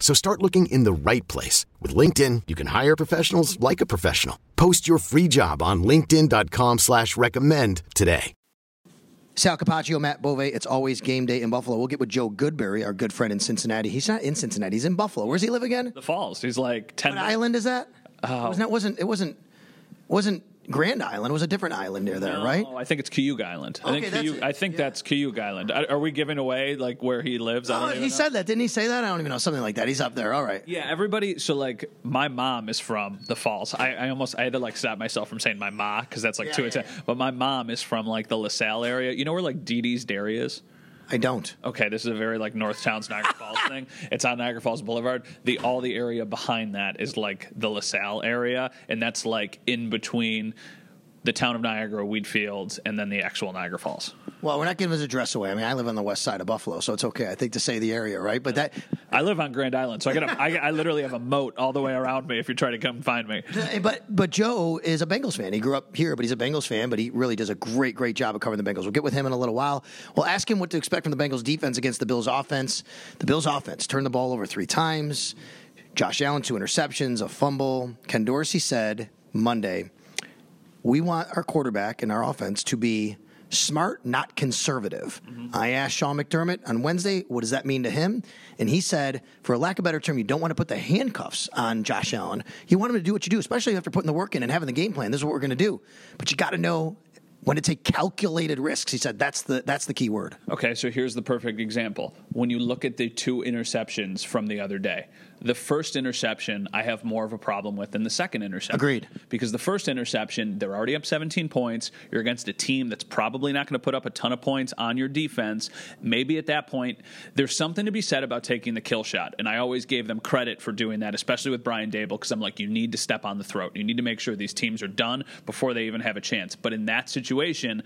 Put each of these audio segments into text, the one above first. So start looking in the right place. With LinkedIn, you can hire professionals like a professional. Post your free job on linkedin.com/recommend today. Sal Capaccio, Matt Bove. It's always game day in Buffalo. We'll get with Joe Goodberry, our good friend in Cincinnati. He's not in Cincinnati. He's in Buffalo. Where does he live again? The Falls. He's like 10 minutes. What island is that? It wasn't Grand Island. It was a different island near there, right? Oh, I think it's Cayuga Island. That's Cayuga Island. Are we giving away like where he lives? Didn't he say that? I don't even know. Something like that. He's up there. All right. Yeah, everybody. So like my mom is from the Falls. I had to like stop myself from saying my ma because that's like too intense. Yeah. But my mom is from like the LaSalle area. You know where like Dee Dee's Dairy is? I don't. Okay, this is a very like North Towns Niagara Falls thing. It's on Niagara Falls Boulevard. The area behind that is like the LaSalle area, and that's like in between the town of Niagara, Wheatfields, and then the actual Niagara Falls. Well, we're not giving his address away. I mean, I live on the west side of Buffalo, so it's okay, I think, to say the area, right? But that I live on Grand Island, so I literally have a moat all the way around me if you try to come find me. But Joe is a Bengals fan. He grew up here, but he's a Bengals fan, but he really does a great, great job of covering the Bengals. We'll get with him in a little while. We'll ask him what to expect from the Bengals defense against the Bills offense. The Bills offense turned the ball over 3 times. Josh Allen, 2 interceptions, a fumble. Ken Dorsey said Monday, we want our quarterback and our offense to be smart, not conservative. Mm-hmm. I asked Sean McDermott on Wednesday, what does that mean to him? And he said, for lack of a better term, you don't want to put the handcuffs on Josh Allen. You want him to do what you do, especially after putting the work in and having the game plan. This is what we're going to do. But you got to know when to take calculated risks. He said that's the key word. Okay, so here's the perfect example. When you look at the 2 interceptions from the other day, the first interception I have more of a problem with than the second interception. Agreed. Because the first interception, they're already up 17 points. You're against a team that's probably not going to put up a ton of points on your defense. Maybe at that point, there's something to be said about taking the kill shot. And I always gave them credit for doing that, especially with Brian Daboll, because I'm like, you need to step on the throat. You need to make sure these teams are done before they even have a chance. But in that situation,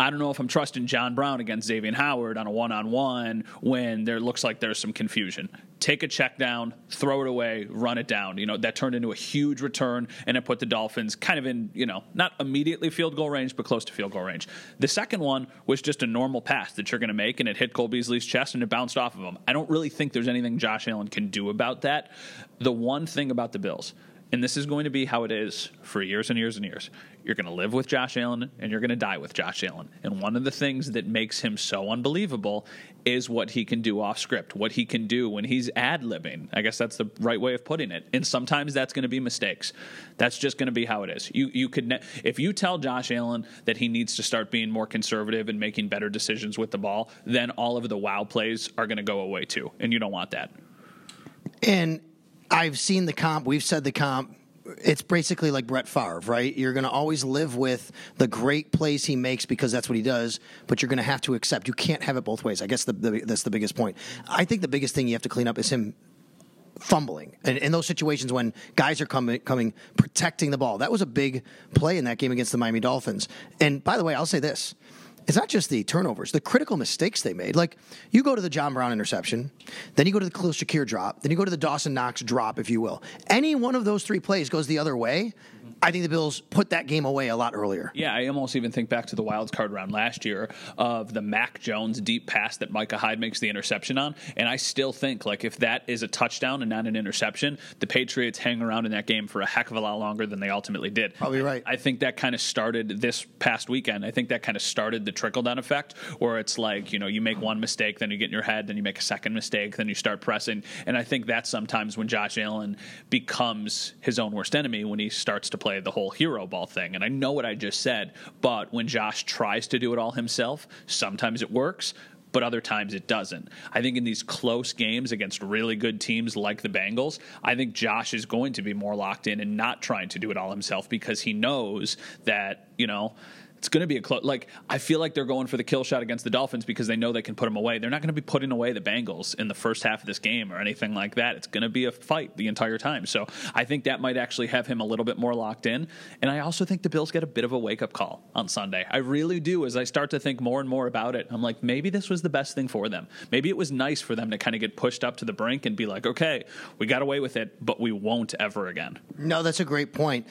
I don't know if I'm trusting John Brown against Xavier Howard on a one-on-one when there looks like there's some confusion. Take a check down, throw it away, run it down. You know, that turned into a huge return, and it put the Dolphins kind of in, you know, not immediately field goal range, but close to field goal range. The second one was just a normal pass that you're going to make, and it hit Cole Beasley's chest, and it bounced off of him. I don't really think there's anything Josh Allen can do about that. The one thing about the Bills, and this is going to be how it is for years and years and years, you're going to live with Josh Allen and you're going to die with Josh Allen. And one of the things that makes him so unbelievable is what he can do off script, what he can do when he's ad-libbing. I guess that's the right way of putting it. And sometimes that's going to be mistakes. That's just going to be how it is. If you tell Josh Allen that he needs to start being more conservative and making better decisions with the ball, then all of the wow plays are going to go away too. And you don't want that. And I've seen the comp. We've said the comp. It's basically like Brett Favre, right? You're going to always live with the great plays he makes because that's what he does, but you're going to have to accept. You can't have it both ways. I guess that's the biggest point. I think the biggest thing you have to clean up is him fumbling. And in those situations when guys are coming, protecting the ball. That was a big play in that game against the Miami Dolphins. And by the way, I'll say this. It's not just the turnovers, the critical mistakes they made. Like, you go to the John Brown interception, then you go to the Khalil Shakir drop, then you go to the Dawson Knox drop, if you will. Any one of those 3 plays goes the other way, I think the Bills put that game away a lot earlier. Yeah, I almost even think back to the wild card round last year of the Mac Jones deep pass that Micah Hyde makes the interception on, and I still think, like, if that is a touchdown and not an interception, the Patriots hang around in that game for a heck of a lot longer than they ultimately did. Probably right. I think that kind of started this past weekend. I think that kind of started the trickle-down effect where it's like, you know, you make one mistake, then you get in your head, then you make a second mistake, then you start pressing, and I think that's sometimes when Josh Allen becomes his own worst enemy, when he starts to play the whole hero ball thing. And I know what I just said, but when Josh tries to do it all himself, sometimes it works, but other times it doesn't. I think in these close games against really good teams like the Bengals, I think Josh is going to be more locked in and not trying to do it all himself, because he knows that, you know, it's going to be a close. Like, I feel like they're going for the kill shot against the Dolphins because they know they can put them away. They're not going to be putting away the Bengals in the first half of this game or anything like that. It's going to be a fight the entire time. So I think that might actually have him a little bit more locked in. And I also think the Bills get a bit of a wake-up call on Sunday. I really do. As I start to think more and more about it, I'm like, maybe this was the best thing for them. Maybe it was nice for them to kind of get pushed up to the brink and be like, okay, we got away with it, but we won't ever again. No, that's a great point.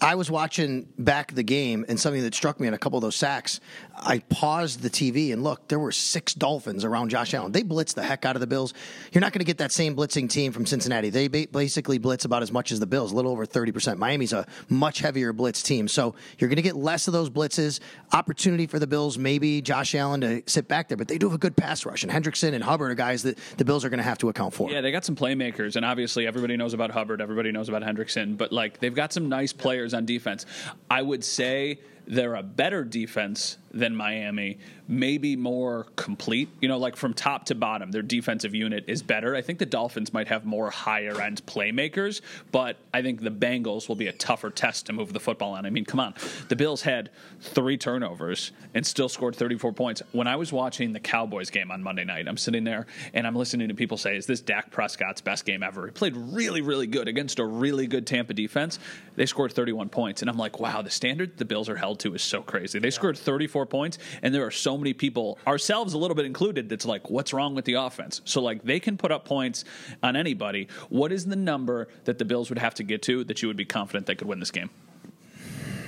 I was watching back the game, and something that struck me on a couple of those sacks, I paused the TV and looked. There were 6 Dolphins around Josh Allen. They blitzed the heck out of the Bills. You're not going to get that same blitzing team from Cincinnati. They basically blitz about as much as the Bills, a little over 30%. Miami's a much heavier blitz team, so you're going to get less of those blitzes. Opportunity for the Bills, maybe Josh Allen to sit back there, but they do have a good pass rush, and Hendrickson and Hubbard are guys that the Bills are going to have to account for. Yeah, they got some playmakers, and obviously everybody knows about Hubbard, everybody knows about Hendrickson, but like they've got some nice players on defense. I would say they're a better defense than Miami, maybe more complete, you know, like from top to bottom, their defensive unit is better. I think the Dolphins might have more higher end playmakers, but I think the Bengals will be a tougher test to move the football on. I mean, come on, the Bills had 3 turnovers and still scored 34 points. When I was watching the Cowboys game on Monday night, I'm sitting there and I'm listening to people say, is this Dak Prescott's best game ever? He played really, really good against a really good Tampa defense. They scored 31 points. And I'm like, wow, the standard the Bills are held to is so crazy. They scored 34 points, and there are so many people, ourselves a little bit included, that's like, what's wrong with the offense? So like, they can put up points on anybody. What is the number that the Bills would have to get to that you would be confident they could win this game?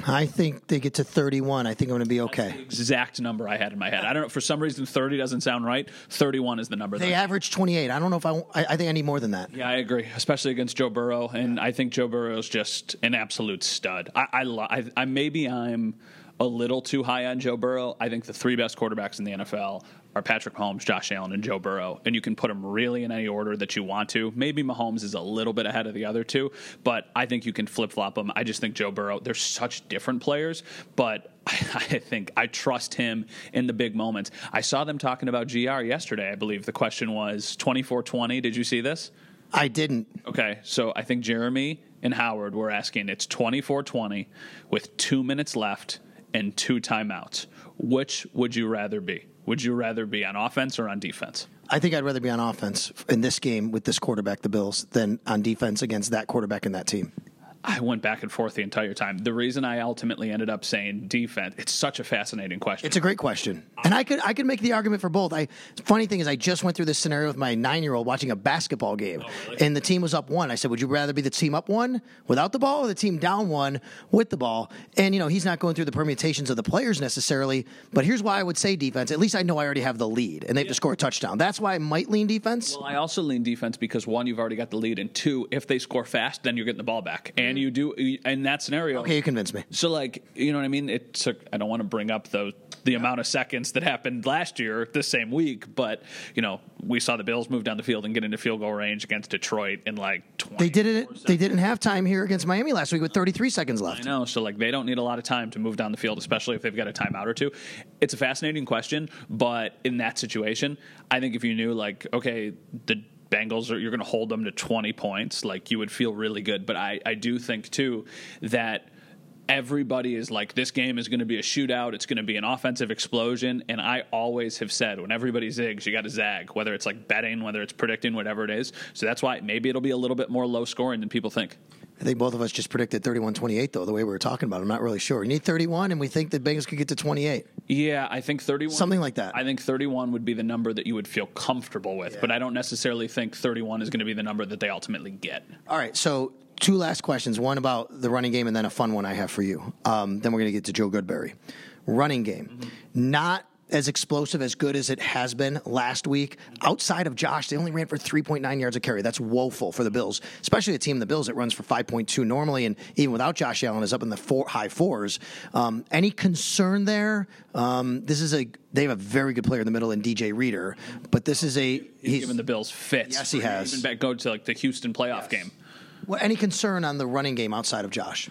I think they get to 31. I think I'm going to be okay. That's the exact number I had in my head. I don't know. For some reason, 30 doesn't sound right. 31 is the number. They average 28. I don't know if I think I need more than that. Yeah, I agree, especially against Joe Burrow. And yeah. I think Joe Burrow is just an absolute stud. Maybe I'm a little too high on Joe Burrow. I think the 3 best quarterbacks in the NFL are Patrick Mahomes, Josh Allen, and Joe Burrow. And you can put them really in any order that you want to. Maybe Mahomes is a little bit ahead of the other two, but I think you can flip-flop them. I just think Joe Burrow, they're such different players, but I think I trust him in the big moments. I saw them talking about GR yesterday, I believe. The question was 24-20. Did you see this? I didn't. Okay, so I think Jeremy and Howard were asking, it's 24-20 with 2 minutes left and 2 timeouts. Which would you rather be? Would you rather be on offense or on defense? I think I'd rather be on offense in this game with this quarterback, the Bills, than on defense against that quarterback and that team. I went back and forth the entire time. The reason I ultimately ended up saying defense, it's such a fascinating question. It's a great question. And I could make the argument for both. Funny thing is, I just went through this scenario with my 9-year-old watching a basketball game. Oh, really? And the team was up 1. I said, would you rather be the team up 1 without the ball or the team down 1 with the ball? And, you know, he's not going through the permutations of the players necessarily, but here's why I would say defense. At least I know I already have the lead, and they have to score a touchdown. That's why I might lean defense. Well, I also lean defense because, 1, you've already got the lead, and 2, if they score fast, then you're getting the ball back. And you do in that scenario. Okay, you convinced me. So, like, you know what I mean? It took, I don't want to bring up the amount of seconds that happened last year, the same week, but, you know, we saw the Bills move down the field and get into field goal range against Detroit in like 20. They did it. They didn't have time here against Miami last week with 33 seconds left. I know. So, like, they don't need a lot of time to move down the field, especially if they've got a timeout or 2. It's a fascinating question, but in that situation, I think if you knew, like, okay, the Bengals, you're going to hold them to 20 points, like, you would feel really good. But I do think, too, that everybody is like, this game is going to be a shootout. It's going to be an offensive explosion. And I always have said, when everybody zigs, you got to zag, whether it's like betting, whether it's predicting, whatever it is. So that's why maybe it'll be a little bit more low scoring than people think. I think both of us just predicted 31-28, though, the way we were talking about it. I'm not really sure. We need 31, and we think that Bengals could get to 28. Yeah, I think 31. Something like that. I think 31 would be the number that you would feel comfortable with, but I don't necessarily think 31 is going to be the number that they ultimately get. All right, so Two last questions, one about the running game and then a fun one I have for you. Then we're going to get to Joe Goodberry. Running game, not as explosive, as good as it has been last week. Outside of Josh, they only ran for 3.9 yards a carry. That's woeful for the Bills, especially a team, the Bills, that runs for 5.2 normally, and even without Josh Allen is up in the high fours. Any concern there? This is a they have a very good player in the middle in DJ Reader, but this is a he's given the Bills fits. Yes, he has. Even back go to like the Houston playoff game. Well, any concern on the running game outside of Josh?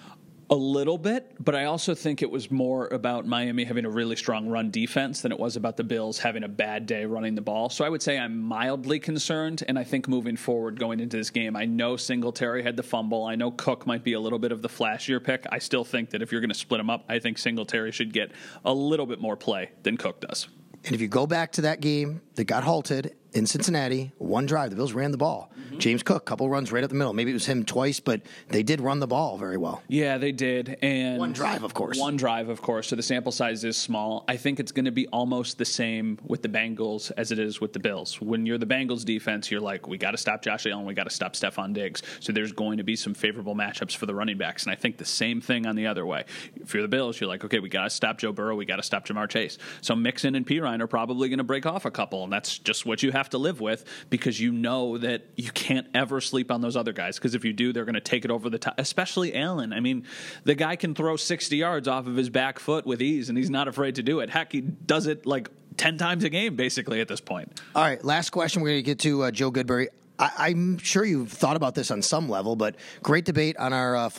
A little bit, but I also think it was more about Miami having a really strong run defense than it was about the Bills having a bad day running the ball. So I would say I'm mildly concerned, and I think moving forward going into this game, I know Singletary had the fumble. I know Cook might be a little bit of the flashier pick. I still think that if you're going to split them up, I think Singletary should get a little bit more play than Cook does. And if you go back to that game that got halted in Cincinnati, one drive, the Bills ran the ball. James Cook, couple runs right up the middle. Maybe it was him twice, but they did run the ball very well. Yeah, they did. And One drive, of course. So the sample size is small. I think it's going to be almost the same with the Bengals as it is with the Bills. When you're the Bengals defense, you're like, we got to stop Josh Allen. We got to stop Stephon Diggs. So there's going to be some favorable matchups for the running backs. And I think the same thing on the other way. If you're the Bills, you're like, okay, we got to stop Joe Burrow. We got to stop Jamar Chase. So Mixon and Pirine are probably going to break off a couple, and that's just what you have to live with because you know that you can't ever sleep on those other guys because if you do, they're going to take it over the top, especially Allen. I mean, the guy can throw 60 yards off of his back foot with ease, and he's not afraid to do it. Heck, he does it like 10 times a game basically at this point. All right, last question we're going to get to Joe Goodberry. I'm sure you've thought about this on some level, but great debate on our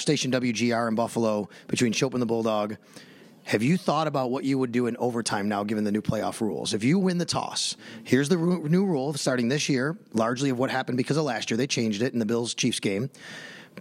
station WGR in Buffalo between Shope and the Bulldog. Have you thought about what you would do in overtime now, given the new playoff rules? If you win the toss, here's the new rule starting this year, largely of what happened because of last year. They changed it in the Bills-Chiefs game.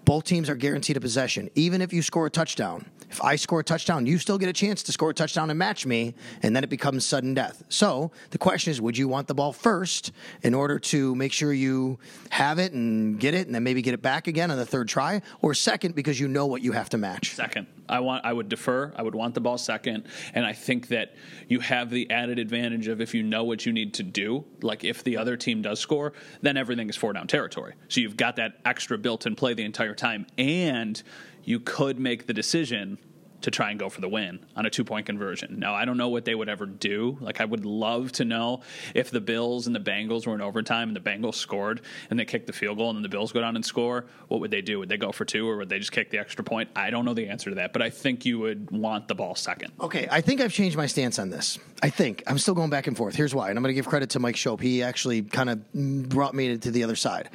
Both teams are guaranteed a possession, even if you score a touchdown. If I score a touchdown, you still get a chance to score a touchdown and match me, and then it becomes sudden death. So the question is, would you want the ball first in order to make sure you have it and get it and then maybe get it back again on the third try, or second because you know what you have to match? Second. I would defer. I would want the ball second. And I think that you have the added advantage of if you know what you need to do, like if the other team does score, then everything is four-down territory. So you've got that extra built-in play the entire time, and you could make the decision to try and go for the win on a two-point conversion. Now, I don't know what they would ever do. Like, I would love to know if the Bills and the Bengals were in overtime and the Bengals scored and they kicked the field goal and then the Bills go down and score, what would they do? Would they go for two or would they just kick the extra point? I don't know the answer to that, but I think you would want the ball second. Okay, I think I've changed my stance on this. I think. I'm still going back and forth. Here's why, and I'm going to give credit to Mike Shope. He actually kind of brought me to the other side.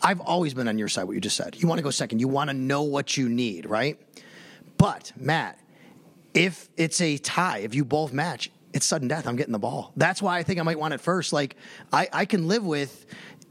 I've always been on your side, what you just said. You want to go second. You want to know what you need, right? But, Matt, if it's a tie, if you both match, it's sudden death. I'm getting the ball. That's why I think I might want it first. Like, I can live with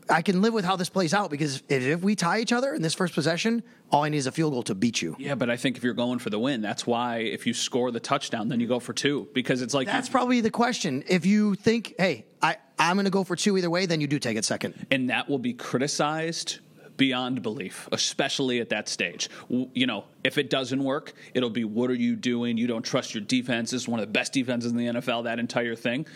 how this plays out because if we tie each other in this first possession, all I need is a field goal to beat you. Yeah, but I think if you're going for the win, that's why if you score the touchdown, then you go for two because it's like that's probably the question. If you think, hey, I'm going to go for two either way, then you do take it second. And that will be criticized beyond belief, especially at that stage. You know, if it doesn't work, it'll be, what are you doing? You don't trust your defense. This is one of the best defenses in the NFL, that entire thing.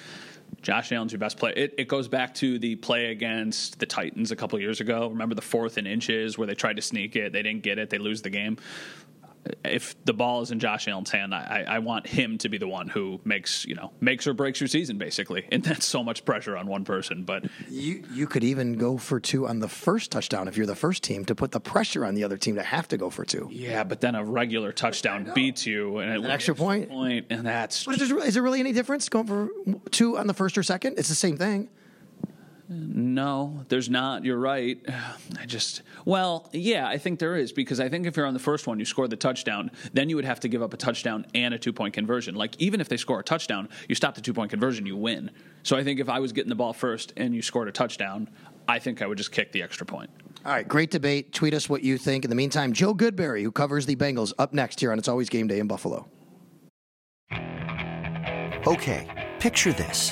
Josh Allen's your best player. It goes back to the play against the Titans a couple years ago. Remember the 4th and inches where they tried to sneak it. They didn't get it. They lose the game. If the ball is in Josh Allen's hand, I want him to be the one who makes or breaks your season, basically. And that's so much pressure on one person. But you could even go for two on the first touchdown if you're the first team to put the pressure on the other team to have to go for two. Yeah, but then a regular touchdown beats you, and an extra point, and that's. But is there really any difference going for two on the first or second? It's the same thing. No, there's not. You're right. I think there is because I think if you're on the first one, you score the touchdown, then you would have to give up a touchdown and a two-point conversion. Like, even if they score a touchdown, you stop the two-point conversion, you win. So I think if I was getting the ball first and you scored a touchdown, I think I would just kick the extra point. All right, great debate. Tweet us what you think. In the meantime, Joe Goodberry, who covers the Bengals, up next here on It's Always Game Day in Buffalo. Okay, picture this.